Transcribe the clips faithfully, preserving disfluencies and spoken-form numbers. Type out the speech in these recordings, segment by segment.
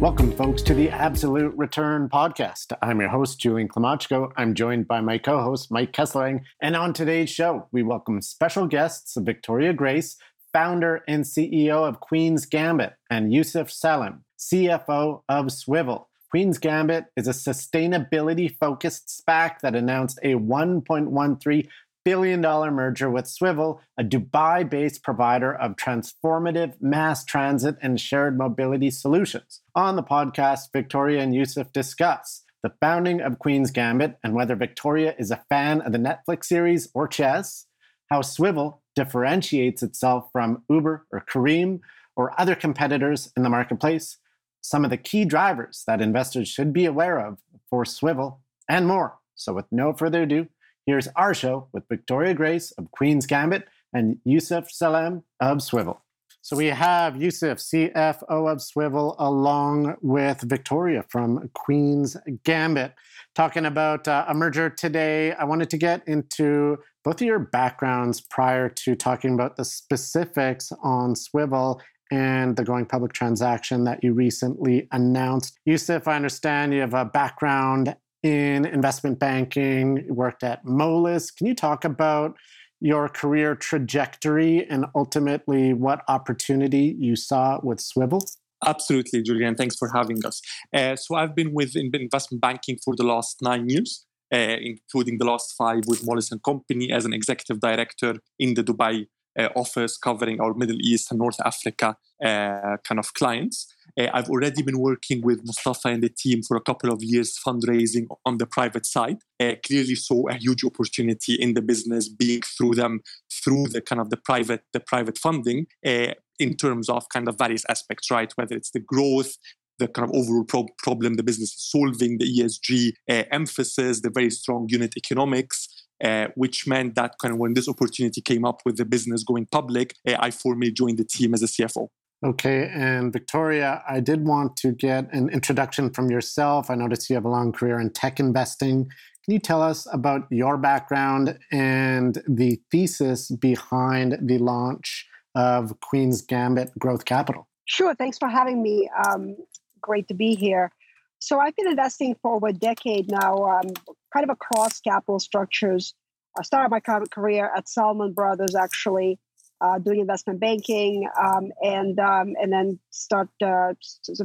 Welcome, folks, to the Absolute Return Podcast. I'm your host, Julian Klimochko. I'm joined by my co-host, Mike Kesslering. And on today's show, we welcome special guests, Victoria Grace, founder and C E O of Queen's Gambit, and Yusuf Salem, C F O of Swvl. Queen's Gambit is a sustainability-focused SPAC that announced a one point one three billion dollars merger with Swvl, a Dubai-based provider of transformative mass transit and shared mobility solutions. On the podcast, Victoria and Yusuf discuss the founding of Queen's Gambit and whether Victoria is a fan of the Netflix series or chess, how Swvl differentiates itself from Uber or Careem or other competitors in the marketplace, some of the key drivers that investors should be aware of for Swvl, and more. So with no further ado, here's our show with Victoria Grace of Queen's Gambit and Yusuf Salem of Swvl. So we have Yusuf, C F O of Swvl, along with Victoria from Queen's Gambit, talking about uh, a merger today. I wanted to get into both of your backgrounds prior to talking about the specifics on Swvl and the going public transaction that you recently announced. Yusuf, I understand you have a background in investment banking, worked at Moelis. Can you talk about your career trajectory and ultimately what opportunity you saw with Swvl? Absolutely, Julian. Thanks for having us. Uh, so I've been with investment banking for the last nine years, uh, including the last five with Moelis and Company as an executive director in the Dubai uh, office, covering our Middle East and North Africa uh, kind of clients. Uh, I've already been working with Mustafa and the team for a couple of years fundraising on the private side. Uh, clearly saw a huge opportunity in the business being through them, through the kind of the private the private funding uh, in terms of kind of various aspects, right? Whether it's the growth, the kind of overall pro- problem the business is solving, the E S G uh, emphasis, the very strong unit economics. Uh, which meant that kind of when this opportunity came up with the business going public, uh, I formally joined the team as a C F O. Okay, and Victoria, I did want to get an introduction from yourself. I noticed you have a long career in tech investing. Can you tell us about your background and the thesis behind the launch of Queen's Gambit Growth Capital? Sure, thanks for having me. Um, great to be here. So I've been investing for over a decade now, um, kind of across capital structures. I started my career at Salomon Brothers, actually, Uh, doing investment banking, um, and um, and then start uh,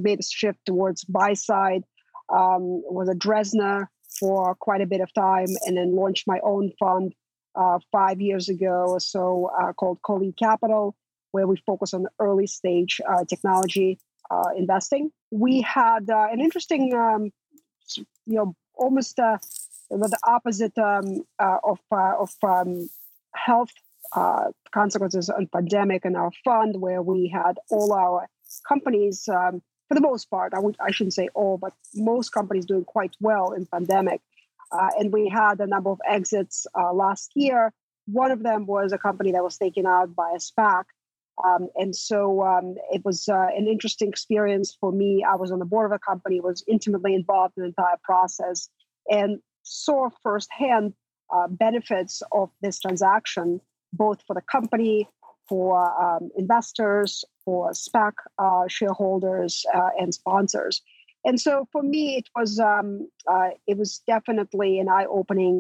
made a shift towards buy side. Um, was at Dresner for quite a bit of time, and then launched my own fund uh, five years ago or so uh, called Colleen Capital, where we focus on early stage uh, technology uh, investing. We had uh, an interesting, um, you know, almost uh, the opposite um, uh, of uh, of um, health. Uh, consequences of pandemic in our fund, where we had all our companies, um, for the most part, I, would, I shouldn't say all, but most companies doing quite well in pandemic. Uh, and we had a number of exits uh, last year. One of them was a company that was taken out by a SPAC. Um, and so um, it was uh, an interesting experience for me. I was on the board of a company, was intimately involved in the entire process, and saw firsthand uh, benefits of this transaction, both for the company, for um, investors, for SPAC uh, shareholders uh, and sponsors. And so for me, it was um, uh, it was definitely an eye-opening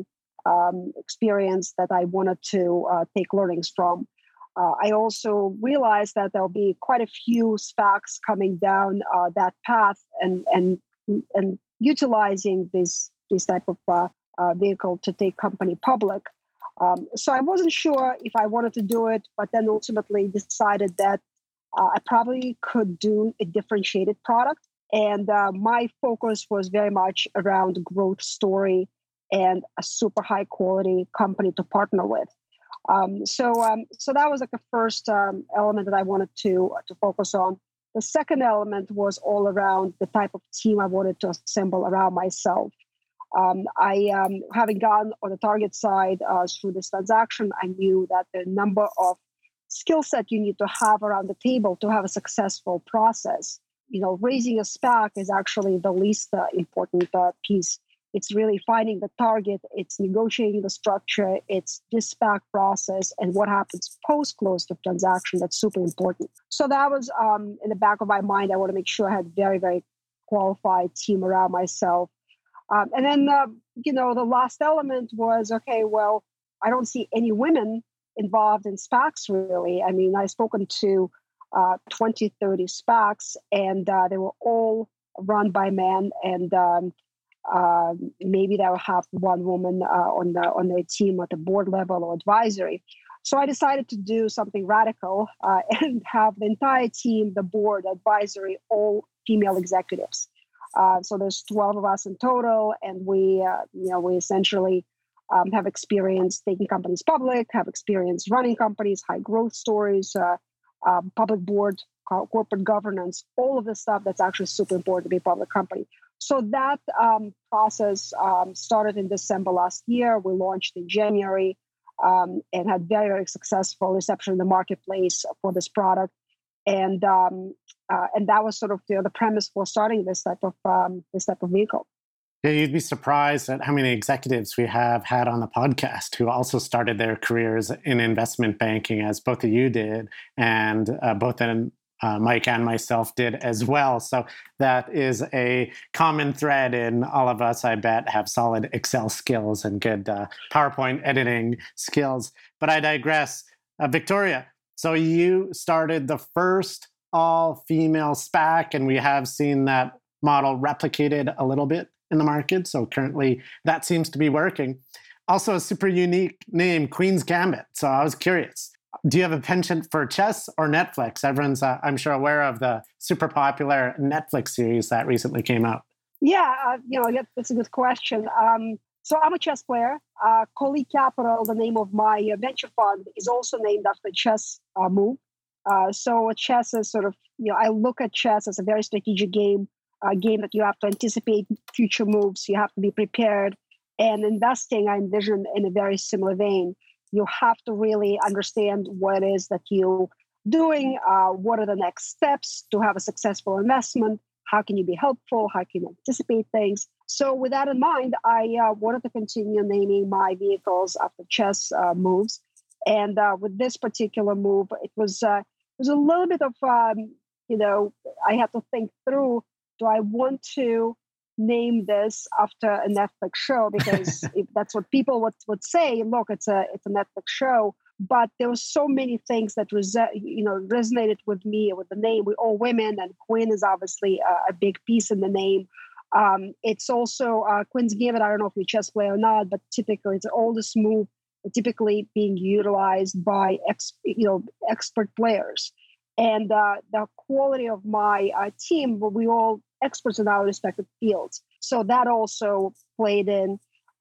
um, experience that I wanted to uh, take learnings from. Uh, I also realized that there'll be quite a few SPACs coming down uh, that path and and and utilizing this this type of uh, uh, vehicle to take company public. Um, so I wasn't sure if I wanted to do it, but then ultimately decided that uh, I probably could do a differentiated product. And uh, my focus was very much around growth story and a super high quality company to partner with. Um, so um, so that was like the first um, element that I wanted to, uh, to focus on. The second element was all around the type of team I wanted to assemble around myself. Um, I, um, having gone on the target side uh, through this transaction, I knew that the number of skill set you need to have around the table to have a successful process. You know, raising a SPAC is actually the least uh, important uh, piece. It's really finding the target, it's negotiating the structure, it's this SPAC process, and what happens post-close of transaction that's super important. So that was um, in the back of my mind. I want to make sure I had very, very qualified team around myself. Um, and then, uh, you know, the last element was, okay, well, I don't see any women involved in SPACs, really. I mean, I've spoken to uh, twenty, thirty SPACs, and uh, they were all run by men, and um, Uh, maybe they'll have one woman uh, on the on their team at the board level or advisory. So I decided to do something radical uh, and have the entire team, the board, advisory, all female executives. Uh, so there's twelve of us in total, and we uh, you know we essentially um, have experience taking companies public, have experience running companies, high growth stories, uh, uh, public board, co- corporate governance, all of the stuff that's actually super important to be a public company. So that um, process um, started in December last year. We launched in January um, and had very, very successful reception in the marketplace for this product. And um, uh, and that was sort of you know, the premise for starting this type of um, this type of vehicle. Yeah, you'd be surprised at how many executives we have had on the podcast who also started their careers in investment banking, as both of you did, and uh, both in Uh, Mike and myself did as well. So that is a common thread in all of us, I bet, have solid Excel skills and good uh, PowerPoint editing skills. But I digress. Uh, Victoria, so you started the first all-female SPAC, and we have seen that model replicated a little bit in the market. So currently that seems to be working. Also a super unique name, Queen's Gambit. So I was curious. Do you have a penchant for chess or Netflix? Everyone's, uh, I'm sure, aware of the super popular Netflix series that recently came out. Yeah, uh, you know, that's a good question. Um, so I'm a chess player. Uh, Colleen Capital, the name of my venture fund, is also named after chess uh, move. Uh, so chess is sort of, you know, I look at chess as a very strategic game, a game that you have to anticipate future moves. You have to be prepared. And investing, I envision in a very similar vein. You have to really understand what it is that you're doing, uh, what are the next steps to have a successful investment, how can you be helpful, how can you anticipate things. So with that in mind, I uh, wanted to continue naming my vehicles after chess uh, moves. And uh, with this particular move, it was uh, it was a little bit of, um, you know, I had to think through, do I want to name this after a Netflix show, because if that's what people would, would say, look, it's a it's a Netflix show. But there were so many things that res- you know resonated with me with the name. We're all women, and Queen is obviously a, a big piece in the name. Um, it's also uh, Queen's Gambit. I don't know if you chess play or not, but typically it's the oldest move, typically being utilized by ex- you know expert players. And uh, the quality of my uh, team, we all experts in our respective fields. So that also played in.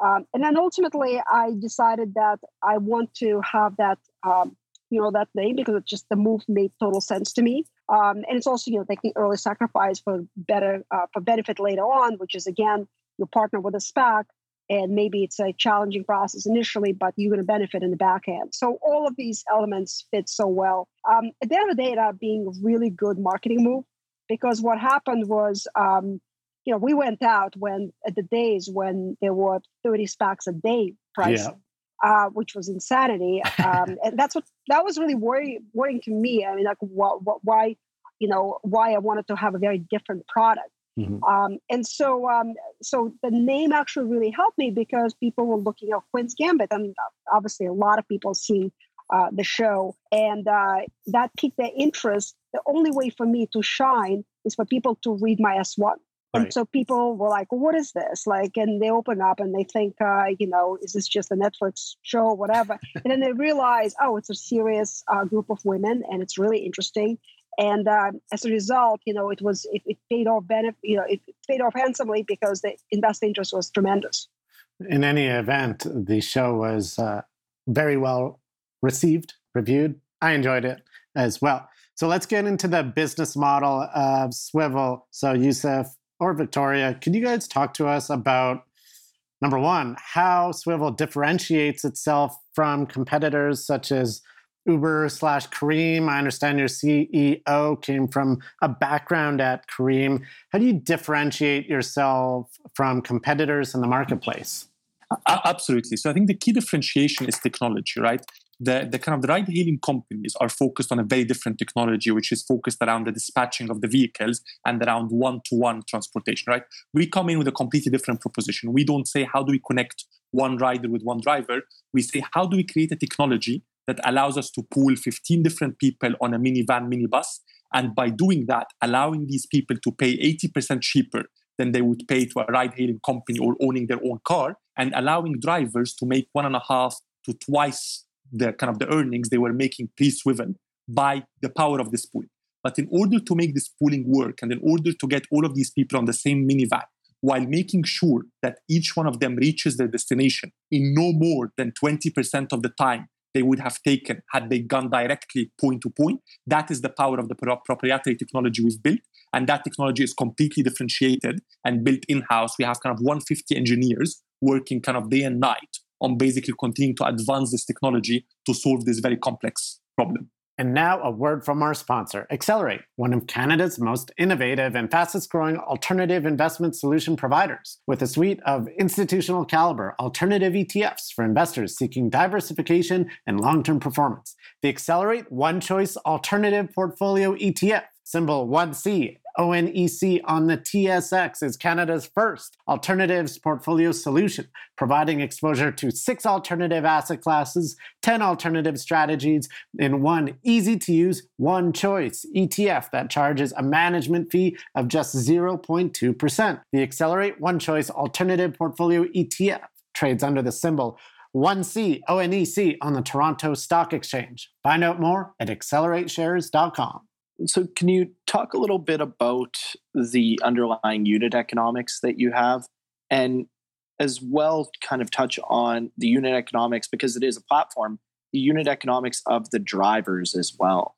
Um, and then ultimately, I decided that I want to have that, um, you know, that name, because it just the move made total sense to me. Um, and it's also, you know, taking early sacrifice for better uh, for benefit later on, which is, again, you partner with a SPAC, and maybe it's a challenging process initially, but you're going to benefit in the back end. So all of these elements fit so well. Um, at the end of the day, it ended up being a really good marketing move. Because what happened was, um, you know, we went out when at the days when there were thirty SPACs a day pricing, yeah. uh, which was insanity, um, and that's what that was really worry, worrying to me. I mean, like, what, what, why, you know, why I wanted to have a very different product, mm-hmm. um, and so, um, so the name actually really helped me, because people were looking at Queen's Gambit, and obviously a lot of people see uh, the show, and uh, that piqued their interest. The only way for me to shine is for people to read my S one. Right. And so people were like, what is this? Like, and they open up and they think, uh, you know, is this just a Netflix show or whatever? And then they realize, oh, it's a serious uh, group of women, and it's really interesting. And um, as a result, you know, it was, it, it paid off benef- you know, it paid off handsomely, because the investor interest was tremendous. In any event, the show was uh, very well received, reviewed. I enjoyed it as well. So let's get into the business model of Swvl. So Yusuf or Victoria, can you guys talk to us about Number one, how Swvl differentiates itself from competitors such as Uber slash Careem. I understand your C E O came from a background at Careem. How do you differentiate yourself from competitors in the marketplace? Uh, absolutely. So I think the key differentiation is technology, right? The, the kind of the ride-hailing companies are focused on a very different technology, which is focused around the dispatching of the vehicles and around one-to-one transportation, right? We come in with a completely different proposition. We don't say, how do we connect one rider with one driver? We say, how do we create a technology that allows us to pool fifteen different people on a minivan, minibus, and by doing that, allowing these people to pay eighty percent cheaper than they would pay to a ride-hailing company or owning their own car, and allowing drivers to make one and a half to twice the kind of the earnings they were making pre-Swvl by the power of this pool. But in order to make this pooling work and in order to get all of these people on the same minivan while making sure that each one of them reaches their destination in no more than twenty percent of the time they would have taken had they gone directly point to point, that is the power of the pro- proprietary technology we've built. And that technology is completely differentiated and built in-house. We have kind of one hundred fifty engineers working kind of day and night on basically continuing to advance this technology to solve this very complex problem. And now a word from our sponsor, Accelerate, one of Canada's most innovative and fastest growing alternative investment solution providers. With a suite of institutional caliber alternative E T Fs for investors seeking diversification and long-term performance. The Accelerate One Choice Alternative Portfolio E T F, symbol one C, O N E C on the T S X, is Canada's first alternatives portfolio solution, providing exposure to six alternative asset classes, ten alternative strategies, in one easy-to-use, one-choice E T F that charges a management fee of just zero point two percent. The Accelerate One Choice Alternative Portfolio E T F trades under the symbol one C, O N E C on the Toronto Stock Exchange. Find out more at accelerate shares dot com. So can you talk a little bit about the underlying unit economics that you have, and as well kind of touch on the unit economics, because it is a platform, the unit economics of the drivers as well?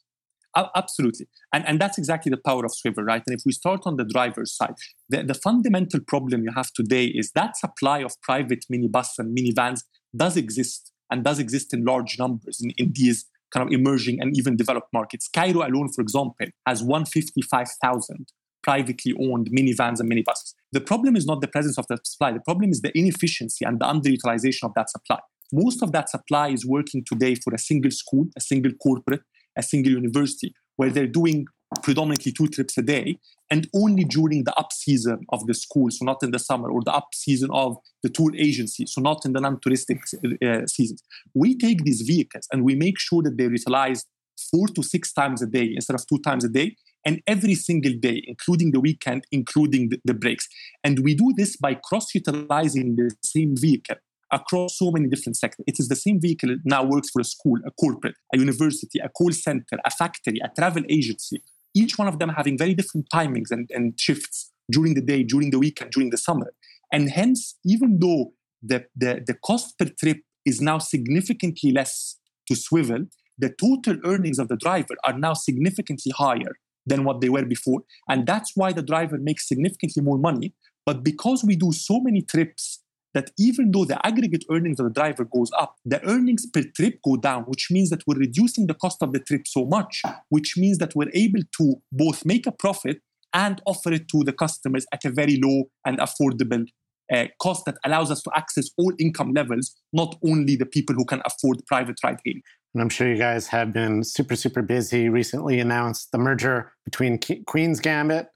Absolutely. And and that's exactly the power of Swvl, right? And if we start on the driver's side, the, the fundamental problem you have today is that supply of private minibus and minivans does exist and does exist in large numbers in, in these kind of emerging and even developed markets. Cairo alone, for example, has one hundred fifty-five thousand privately owned minivans and minibuses. The problem is not the presence of that supply. The problem is the inefficiency and the underutilization of that supply. Most of that supply is working today for a single school, a single corporate, a single university, where they're doing predominantly two trips a day and only during the up season of the school, so not in the summer, or the up season of the tour agency, so not in the non-touristic uh, seasons. We take these vehicles and we make sure that they're utilized four to six times a day instead of two times a day, and every single day, including the weekend, including the, the breaks. And we do this by cross-utilizing the same vehicle across so many different sectors. It is the same vehicle that now works for a school, a corporate, a university, a call center, a factory, a travel agency, each one of them having very different timings and, and shifts during the day, during the weekend, during the summer. And hence, even though the, the, the cost per trip is now significantly less to Swvl, the total earnings of the driver are now significantly higher than what they were before. And that's why the driver makes significantly more money. But because we do so many trips that even though the aggregate earnings of the driver goes up, the earnings per trip go down, which means that we're reducing the cost of the trip so much, which means that we're able to both make a profit and offer it to the customers at a very low and affordable uh, cost that allows us to access all income levels, not only the people who can afford private ride-hailing. And I'm sure you guys have been super, super busy. Recently announced the merger between Ke- Queen's Gambit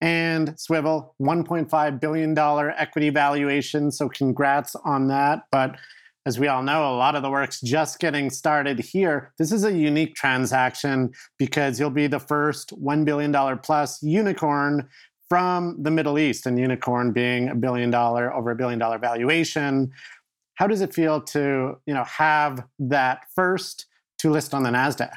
and Swvl, one point five billion dollars equity valuation, so congrats on that. But as we all know, a lot of the work's just getting started here. This is a unique transaction because you'll be the first one billion dollars plus unicorn from the Middle East, and unicorn being a billion dollar, over a billion dollar valuation. How does it feel to, you know, have that first to list on the NASDAQ?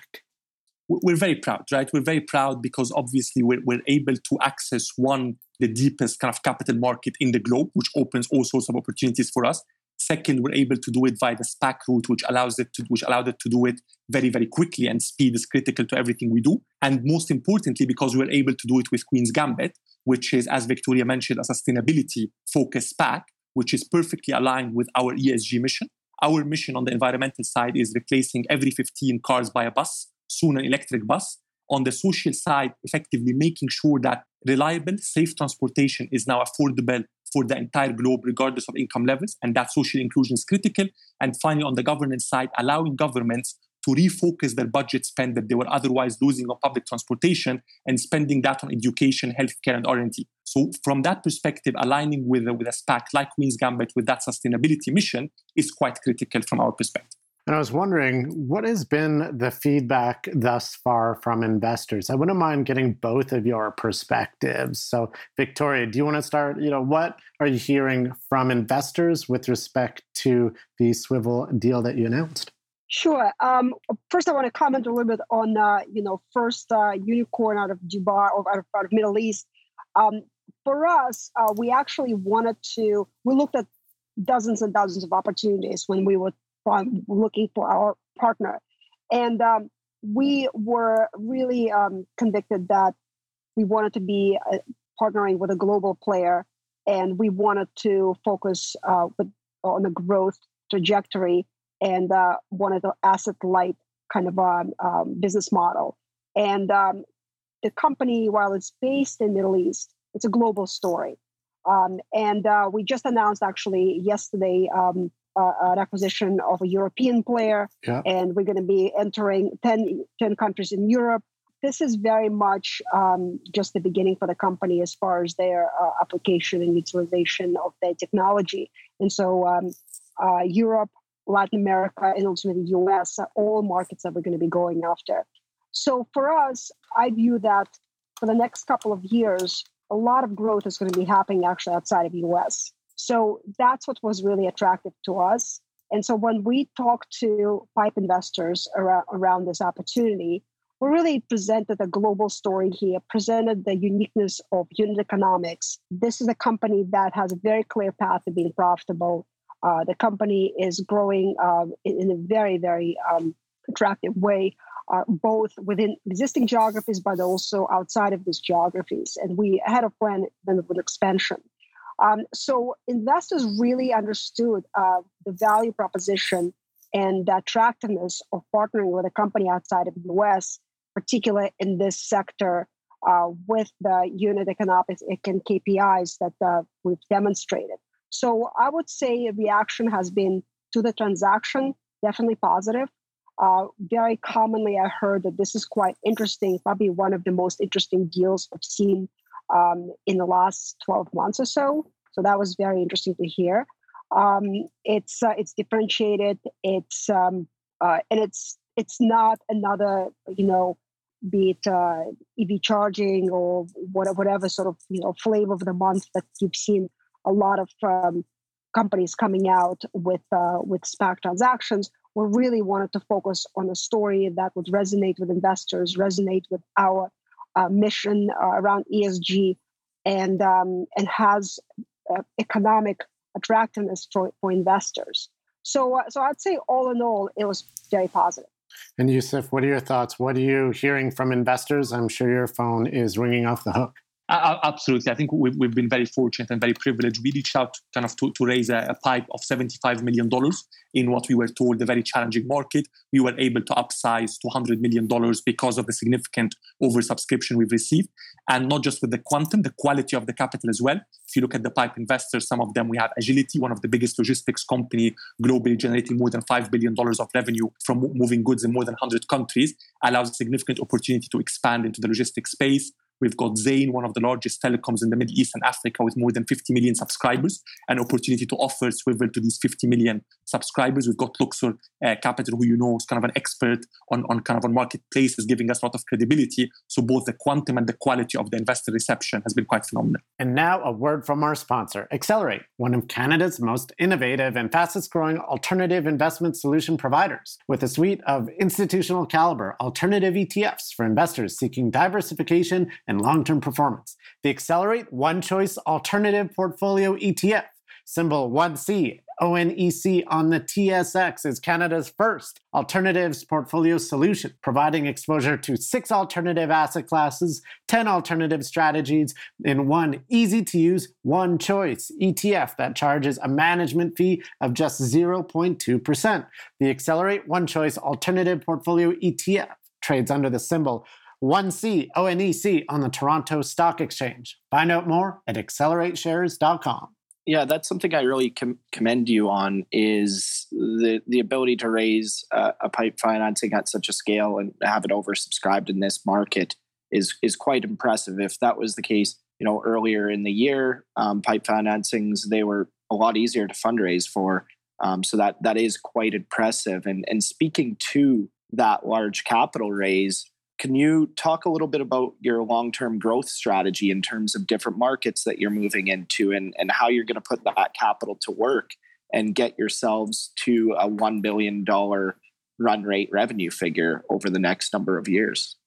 We're very proud, right? We're very proud because obviously we're, we're able to access one, the deepest kind of capital market in the globe, which opens all sorts of opportunities for us. Second, we're able to do it via the SPAC route, which allows it to, which allowed it to do it very, very quickly, and speed is critical to everything we do. And most importantly, because we're able to do it with Queen's Gambit, which is, as Victoria mentioned, a sustainability-focused SPAC, which is perfectly aligned with our E S G mission. Our mission on the environmental side is replacing every fifteen cars by a bus, soon an electric bus. On the social side, effectively making sure that reliable, safe transportation is now affordable for the entire globe, regardless of income levels, and that social inclusion is critical. And finally, on the governance side, allowing governments to refocus their budget spend that they were otherwise losing on public transportation and spending that on education, healthcare, and R and D. So from that perspective, aligning with, with a SPAC like Queen's Gambit with that sustainability mission is quite critical from our perspective. And I was wondering, what has been the feedback thus far from investors? I wouldn't mind getting both of your perspectives. So, Victoria, do you want to start? You know, what are you hearing from investors with respect to the Swvl deal that you announced? Sure. Um, first, I want to comment a little bit on, uh, you know, first uh, unicorn out of Dubai or out of, out of Middle East. Um, for us, uh, we actually wanted to. We looked at dozens and dozens of opportunities when we were looking for our partner. And um, we were really um, convicted that we wanted to be uh, partnering with a global player, and we wanted to focus uh, with, on a growth trajectory and uh, wanted an asset-light kind of um, um, business model. And um, the company, while it's based in the Middle East, it's a global story. Um, and uh, we just announced actually yesterday um, Uh, an acquisition of a European player, yeah. And we're going to be entering ten, ten countries in Europe. This is very much um, just the beginning for the company as far as their uh, application and utilization of their technology. And so um, uh, Europe, Latin America, and ultimately the U S are all markets that we're going to be going after. So for us, I view that for the next couple of years, a lot of growth is going to be happening actually outside of the U S. So that's what was really attractive to us. And so when we talked to PIPE investors around, around this opportunity, we really presented a global story here, presented the uniqueness of unit economics. This is a company that has a very clear path to being profitable. Uh, the company is growing uh, in a very, very um, attractive way, uh, both within existing geographies, but also outside of these geographies. And we had a plan then with expansion. Um, so investors really understood uh, the value proposition and the attractiveness of partnering with a company outside of the U S, particularly in this sector uh, with the unit economics and K P Is that uh, we've demonstrated. So I would say reaction has been to the transaction, definitely positive. Uh, very commonly, I heard that this is quite interesting, probably one of the most interesting deals I've seen Um, in the last twelve months or so. So that was very interesting to hear. Um, it's uh, it's differentiated. It's um, uh, and it's it's not another, you know, be it uh, E V charging or whatever, whatever sort of, you know, flavor of the month that you've seen a lot of um, companies coming out with uh, with SPAC transactions. We really wanted to focus on a story that would resonate with investors, resonate with our Uh, mission uh, around E S G, and um, and has uh, economic attractiveness for, for investors. So uh, so I'd say all in all, it was very positive. And Yusuf, what are your thoughts? What are you hearing from investors? I'm sure your phone is ringing off the hook. Uh, absolutely. I think we've, we've been very fortunate and very privileged. We reached out kind of to, to raise a, a PIPE of seventy-five million dollars in what we were told, a very challenging market. We were able to upsize to one hundred million dollars because of the significant oversubscription we've received. And not just with the quantum, the quality of the capital as well. If you look at the PIPE investors, some of them, we have Agility, one of the biggest logistics company globally, generating more than five billion dollars of revenue from moving goods in more than one hundred countries, allows a significant opportunity to expand into the logistics space. We've got Zain, one of the largest telecoms in the Middle East and Africa, with more than fifty million subscribers, an opportunity to offer Swvl to these fifty million subscribers. We've got Luxor uh, Capital, who you know is kind of an expert on, on kind of on marketplaces, giving us a lot of credibility. So both the quantum and the quality of the investor reception has been quite phenomenal. And now a word from our sponsor, Accelerate, one of Canada's most innovative and fastest growing alternative investment solution providers, with a suite of institutional caliber alternative E T Fs for investors seeking diversification and long-term performance. The Accelerate One Choice Alternative Portfolio E T F, symbol one C O N E C on the T S X is Canada's first alternatives portfolio solution, providing exposure to six alternative asset classes, ten alternative strategies, and one easy-to-use, one-choice E T F that charges a management fee of just zero point two percent. The Accelerate One-Choice Alternative Portfolio E T F trades under the symbol one C O N E C on the Toronto Stock Exchange. Find out more at accelerate shares dot com. Yeah, that's something I really com- commend you on, is the the ability to raise uh, a PIPE financing at such a scale and have it oversubscribed in this market is is quite impressive. If that was the case, you know, earlier in the year, um, PIPE financings, they were a lot easier to fundraise for. Um, so that that is quite impressive. And and speaking to that large capital raise, can you talk a little bit about your long-term growth strategy in terms of different markets that you're moving into, and, and how you're going to put that capital to work and get yourselves to a one billion dollars run rate revenue figure over the next number of years?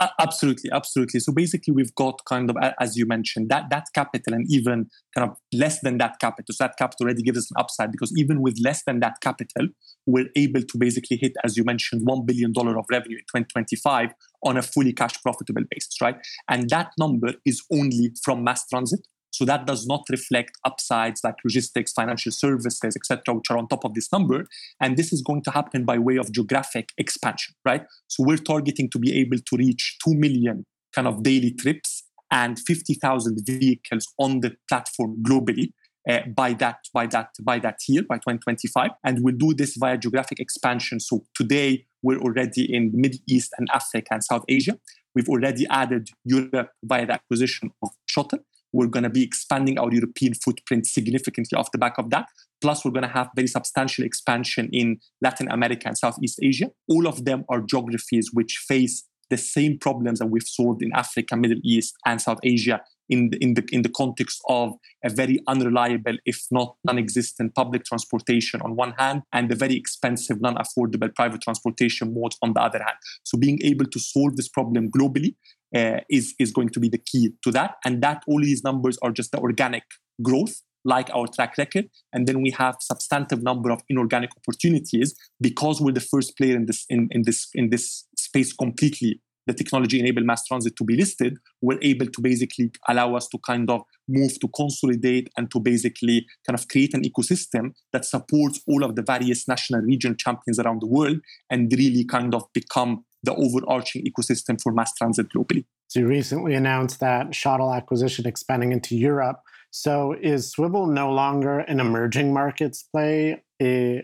Uh, absolutely, absolutely. So basically, we've got kind of, as you mentioned, that that capital, and even kind of less than that capital. So that capital already gives us an upside, because even with less than that capital, we're able to basically hit, as you mentioned, one billion dollars of revenue in twenty twenty-five on a fully cash profitable basis, right? And that number is only from mass transit. So that does not reflect upsides like logistics, financial services, et cetera, which are on top of this number. And this is going to happen by way of geographic expansion, right? So we're targeting to be able to reach two million kind of daily trips and fifty thousand vehicles on the platform globally. Uh, by that, by that, by that year, by twenty twenty-five, and we'll do this via geographic expansion. So today we're already in the Middle East and Africa and South Asia. We've already added Europe via the acquisition of Shuttle. We're going to be expanding our European footprint significantly off the back of that. Plus, we're going to have very substantial expansion in Latin America and Southeast Asia. All of them are geographies which face the same problems that we've solved in Africa, Middle East, and South Asia. In the, in the in the context of a very unreliable, if not non-existent, public transportation on one hand, and the very expensive, non-affordable private transportation mode on the other hand. So being able to solve this problem globally uh, is, is going to be the key to that. And that all these numbers are just the organic growth, like our track record. And then we have substantive number of inorganic opportunities, because we're the first player in this in, in this in this space completely. The technology enabled mass transit to be listed, we're able to basically allow us to kind of move to consolidate and to basically kind of create an ecosystem that supports all of the various national regional champions around the world, and really kind of become the overarching ecosystem for mass transit globally. So you recently announced that Shuttle acquisition expanding into Europe. So is Swvl no longer an emerging markets play?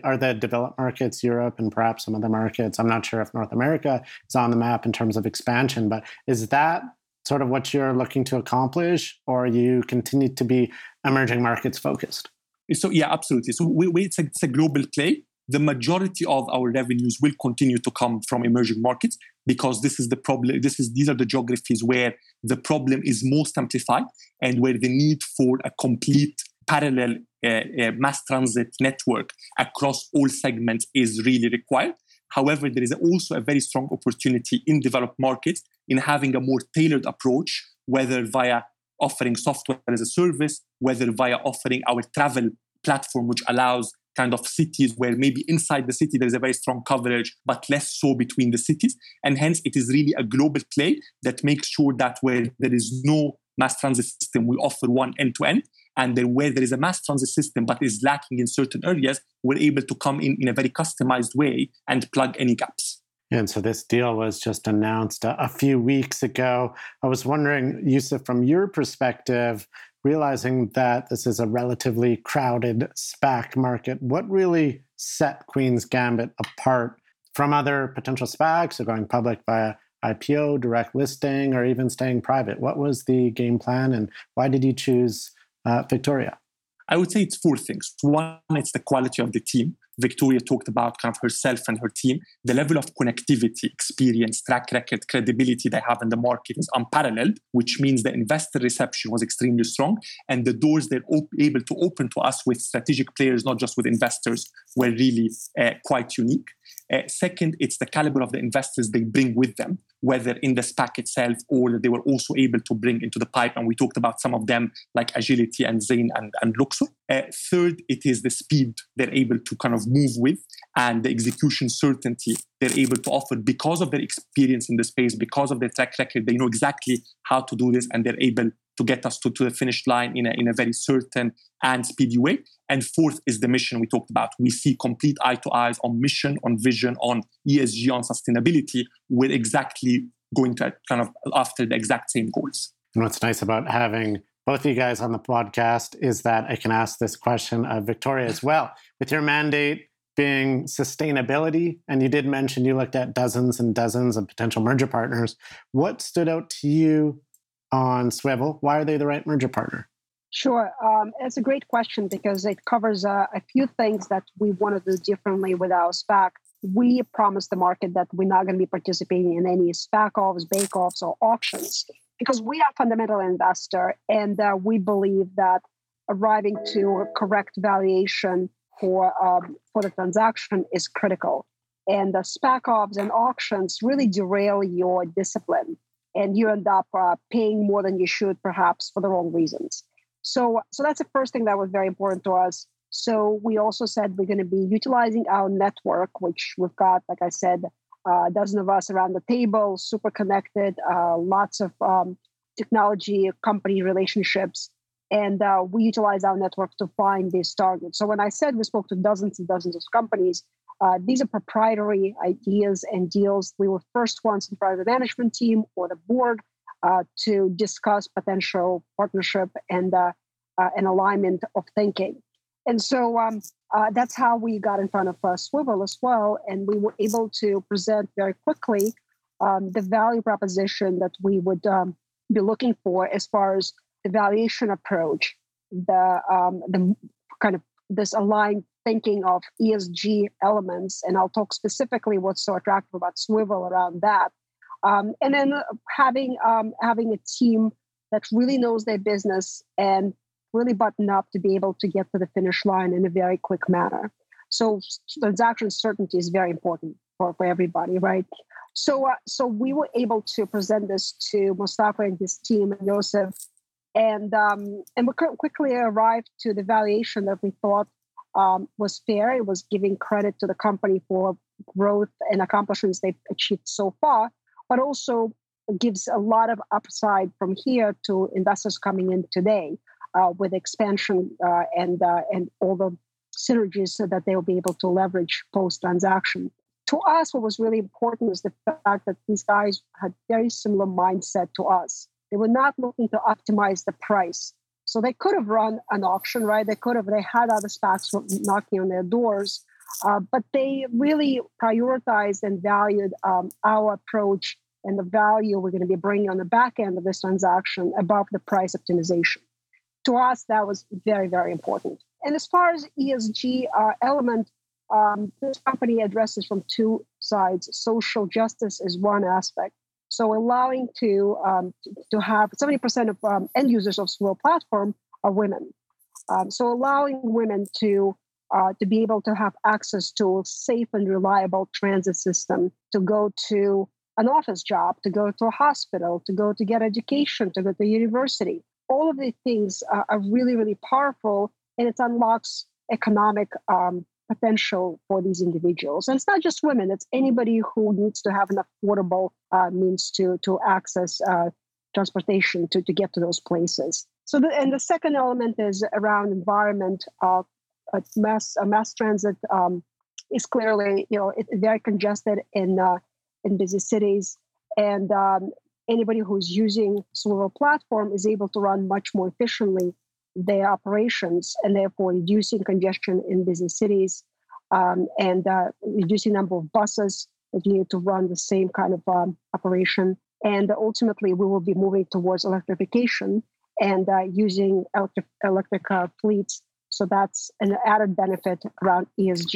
Are the developed markets, Europe, and perhaps some other markets, I'm not sure if North America is on the map in terms of expansion, but is that sort of what you're looking to accomplish, or you continue to be emerging markets focused? So yeah, absolutely. So we, we, it's, a, it's a global play. The majority of our revenues will continue to come from emerging markets, because this is the problem. This is these are the geographies where the problem is most amplified, and where the need for a complete parallel uh, uh, mass transit network across all segments is really required. However, there is also a very strong opportunity in developed markets in having a more tailored approach, whether via offering software as a service, whether via offering our travel platform, which allows kind of cities where maybe inside the city there's a very strong coverage, but less so between the cities. And hence, it is really a global play that makes sure that where there is no mass transit system, we offer one end-to-end. And then where there is a mass transit system but is lacking in certain areas, we're able to come in in a very customized way and plug any gaps. And so this deal was just announced a, a few weeks ago. I was wondering, Yusuf, from your perspective, realizing that this is a relatively crowded SPAC market, what really set Queen's Gambit apart from other potential SPACs, or going public via I P O, direct listing, or even staying private? What was the game plan, and why did you choose Uh, Victoria? I would say it's four things. One, it's the quality of the team. Victoria talked about kind of herself and her team. The level of connectivity, experience, track record, credibility they have in the market is unparalleled, which means the investor reception was extremely strong. And the doors they're op- able to open to us with strategic players, not just with investors, were really uh, quite unique. Uh, second, it's the caliber of the investors they bring with them, whether in the SPAC itself or that they were also able to bring into the pipe. And we talked about some of them like Agility and Zain and, and Luxor. Uh, third, it is the speed they're able to kind of move with and the execution certainty they're able to offer because of their experience in the space, because of their track record. They know exactly how to do this and they're able to get us to, to the finish line in a, in a very certain and speedy way. And fourth is the mission we talked about. We see complete eye-to-eyes on mission, on vision, on E S G, on sustainability. We're exactly going to kind of after the exact same goals. And what's nice about having both of you guys on the podcast is that I can ask this question of Victoria as well. With your mandate being sustainability, and you did mention you looked at dozens and dozens of potential merger partners, what stood out to you on Swvl? Why are they the right merger partner? Sure. Um, it's a great question because it covers uh, a few things that we want to do differently with our SPAC. We promised the market that we're not going to be participating in any SPAC-offs, bake-offs, or auctions because we are a fundamental investor and uh, we believe that arriving to a correct valuation for, um, for the transaction is critical. And the SPAC-offs and auctions really derail your discipline and you end up uh, paying more than you should, perhaps for the wrong reasons. So, so that's the first thing that was very important to us. So we also said we're going to be utilizing our network, which we've got, like I said, uh, a dozen of us around the table, super connected, uh, lots of um, technology, company relationships. And uh, we utilize our network to find these targets. So when I said we spoke to dozens and dozens of companies, uh, these are proprietary ideas and deals. We were first ones in front of the management team or the board Uh, to discuss potential partnership and uh, uh, an alignment of thinking. And so um, uh, that's how we got in front of uh, Swvl as well. And we were able to present very quickly um, the value proposition that we would um, be looking for as far as the valuation approach, the, um, the kind of this aligned thinking of E S G elements. And I'll talk specifically what's so attractive about Swvl around that. Um, and then having um, having a team that really knows their business and really button up to be able to get to the finish line in a very quick manner. So transaction certainty is very important for, for everybody, right? So uh, so we were able to present this to Mustafa and his team and Yusuf, and um, and we quickly arrived to the valuation that we thought um, was fair. It was giving credit to the company for growth and accomplishments they've achieved so far, but also gives a lot of upside from here to investors coming in today uh, with expansion uh, and uh, and all the synergies that they will be able to leverage post-transaction. To us, what was really important was the fact that these guys had very similar mindset to us. They were not looking to optimize the price. So they could have run an auction, right? They could have, they had other SPACs knocking on their doors, uh, but they really prioritized and valued um, our approach and the value we're going to be bringing on the back end of this transaction above the price optimization. To us, that was very, very important. And as far as E S G uh, element, um, this company addresses from two sides. Social justice is one aspect. So allowing to um, to have seventy percent of um, end users of Swvl platform are women. Um, so allowing women to Uh, to be able to have access to a safe and reliable transit system, to go to an office job, to go to a hospital, to go to get education, to go to university. All of these things uh, are really, really powerful, and it unlocks economic um, potential for these individuals. And it's not just women, it's anybody who needs to have an affordable uh, means to, to access uh, transportation to, to get to those places. So, the, and the second element is around environment. Uh, Uh, mass uh, mass transit um, is clearly, you know, it, very congested in uh, in busy cities, and um, anybody who's using Swvl platform is able to run much more efficiently their operations, and therefore reducing congestion in busy cities um, and uh, reducing number of buses that need to run the same kind of um, operation. And ultimately, we will be moving towards electrification and uh, using electric electric uh, fleets. So that's an added benefit around E S G.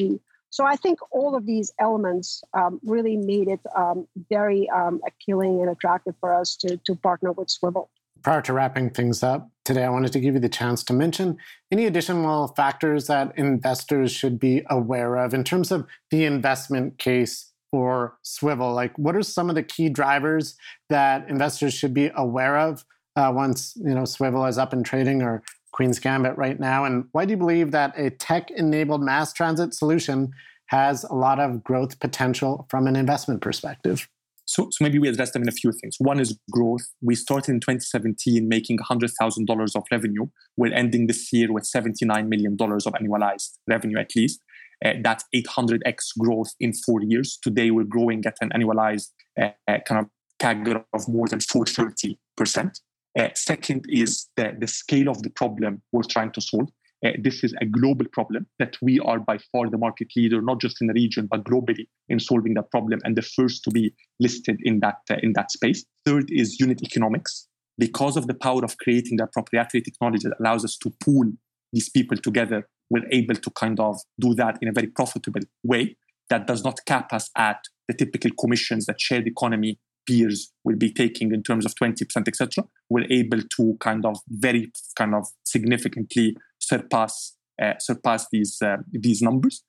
So I think all of these elements um, really made it um, very um, appealing and attractive for us to, to partner with Swvl. Prior to wrapping things up, Today, I wanted to give you the chance to mention any additional factors that investors should be aware of in terms of the investment case for Swvl. Like, what are some of the key drivers that investors should be aware of uh, once you know Swvl is up and trading, or Queen's Gambit right now? And why do you believe that a tech-enabled mass transit solution has a lot of growth potential from an investment perspective? So, so maybe we address them in a few things. One is growth. We started in twenty seventeen making one hundred thousand dollars of revenue. We're ending this year with seventy-nine million dollars of annualized revenue at least. Uh, that's eight hundred x growth in four years. Today, we're growing at an annualized uh, kind of C A G R of more than four hundred thirty percent. Uh, second is the, the scale of the problem we're trying to solve. Uh, this is a global problem that we are by far the market leader, not just in the region, but globally in solving that problem, and the first to be listed in that uh, in that space. Third is unit economics. Because of the power of creating that proprietary technology that allows us to pool these people together, we're able to kind of do that in a very profitable way that does not cap us at the typical commissions that shared economy peers will be taking in terms of twenty percent, et cetera. We're able to kind of very kind of significantly surpass uh, surpass these uh, these numbers.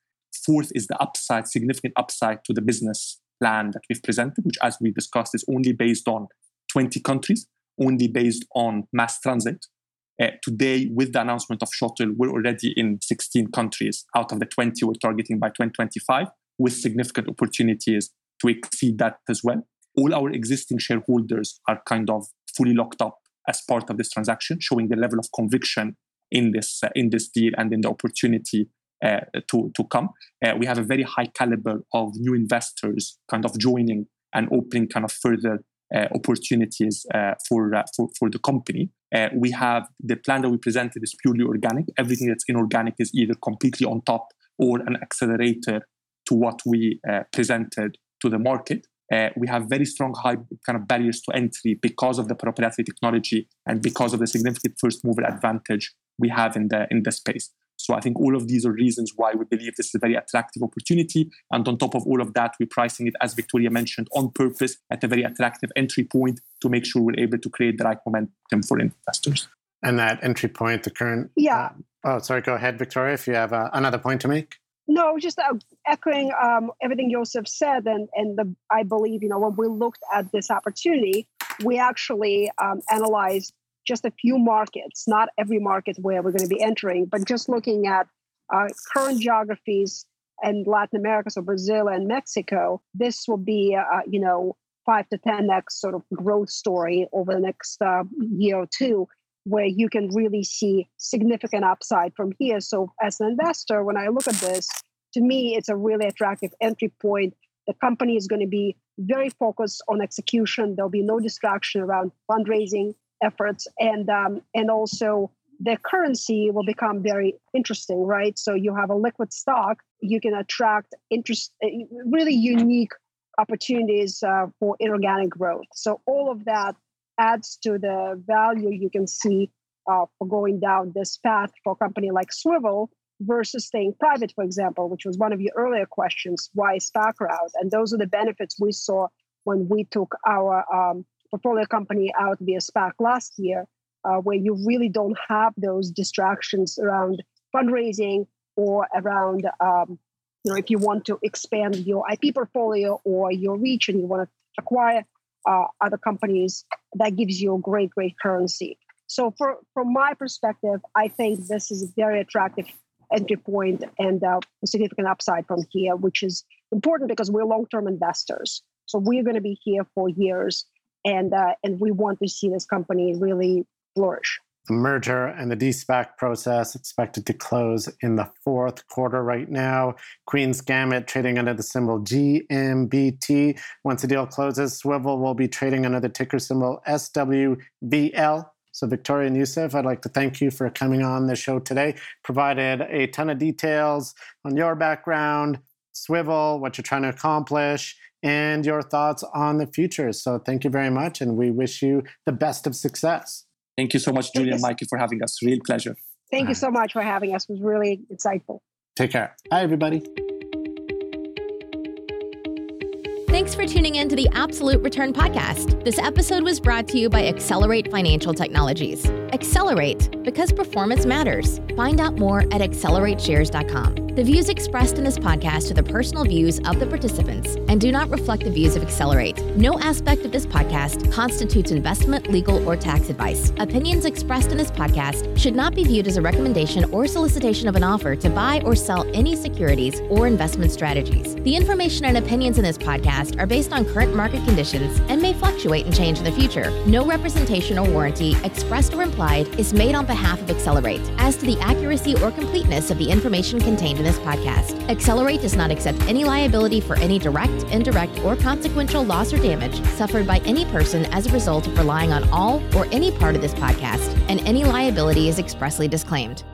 Fourth is the upside, significant upside to the business plan that we've presented, which, as we discussed, is only based on twenty countries, only based on mass transit. Uh, today, with the announcement of Shuttle, we're already in sixteen countries out of the twenty we're targeting by twenty twenty-five, with significant opportunities to exceed that as well. All our existing shareholders are kind of fully locked up as part of this transaction, showing the level of conviction in this uh, in this deal and in the opportunity uh, to to come. Uh, we have a very high caliber of new investors kind of joining and opening kind of further uh, opportunities uh, for, uh, for for the company. Uh, we have the plan that we presented is purely organic. Everything that's inorganic is either completely on top or an accelerator to what we uh, presented to the market. Uh, we have very strong high kind of barriers to entry because of the proprietary technology and because of the significant first mover advantage we have in the in the space. So I think all of these are reasons why we believe this is a very attractive opportunity. And on top of all of that, we're pricing it, as Victoria mentioned, on purpose at a very attractive entry point to make sure we're able to create the right momentum for investors. And that entry point, the current... Yeah. Uh, oh, sorry. Go ahead, Victoria, if you have uh, another point to make. No, just uh, echoing um, everything Yusuf said. And, and the, I believe, you know, when we looked at this opportunity, we actually um, analyzed just a few markets, not every market where we're going to be entering, but just looking at uh, current geographies and Latin America, so Brazil and Mexico, this will be, uh, you know, five to ten x sort of growth story over the next uh, year or two, where you can really see significant upside from here. So as an investor, when I look at this, to me, it's a really attractive entry point. The company is going to be very focused on execution. There'll be no distraction around fundraising efforts, and um, and also the currency will become very interesting, right? So you have a liquid stock, you can attract interest, really unique opportunities uh, for inorganic growth. So all of that adds to the value you can see uh, for going down this path for a company like Swvl versus staying private, for example, which was one of your earlier questions, why SPAC route? And those are the benefits we saw when we took our um, portfolio company out via SPAC last year, uh, where you really don't have those distractions around fundraising or around, um, you know, if you want to expand your I P portfolio or your reach and you want to acquire uh, other companies, that gives you a great, great currency. So for, from my perspective, I think this is a very attractive entry point and uh, a significant upside from here, which is important because we're long-term investors. So we're going to be here for years. And uh, and we want to see this company really flourish. The merger and the de-SPAC process expected to close in the fourth quarter right now. Queen's Gambit trading under the symbol G M B T. Once the deal closes, Swvl will be trading under the ticker symbol S W V L. So Victoria and Yusuf, I'd like to thank you for coming on the show today. Provided a ton of details on your background, Swvl, what you're trying to accomplish, and your thoughts on the future. So thank you very much, and we wish you the best of success. Thank you so much, Julian and Mikey, for having us. Real pleasure. Thank All you right. so much for having us. It was really insightful. Take care. Hi, everybody. Thanks for tuning in to the Absolute Return Podcast. This episode was brought to you by Accelerate Financial Technologies. Accelerate, because performance matters. Find out more at accelerate shares dot com. The views expressed in this podcast are the personal views of the participants and do not reflect the views of Accelerate. No aspect of this podcast constitutes investment, legal, or tax advice. Opinions expressed in this podcast should not be viewed as a recommendation or solicitation of an offer to buy or sell any securities or investment strategies. The information and opinions in this podcast are based on current market conditions and may fluctuate and change in the future. No representation or warranty, expressed or implied, is made on behalf of Accelerate as to the accuracy or completeness of the information contained in this podcast. Accelerate does not accept any liability for any direct, indirect, or consequential loss or damage suffered by any person as a result of relying on all or any part of this podcast, and any liability is expressly disclaimed.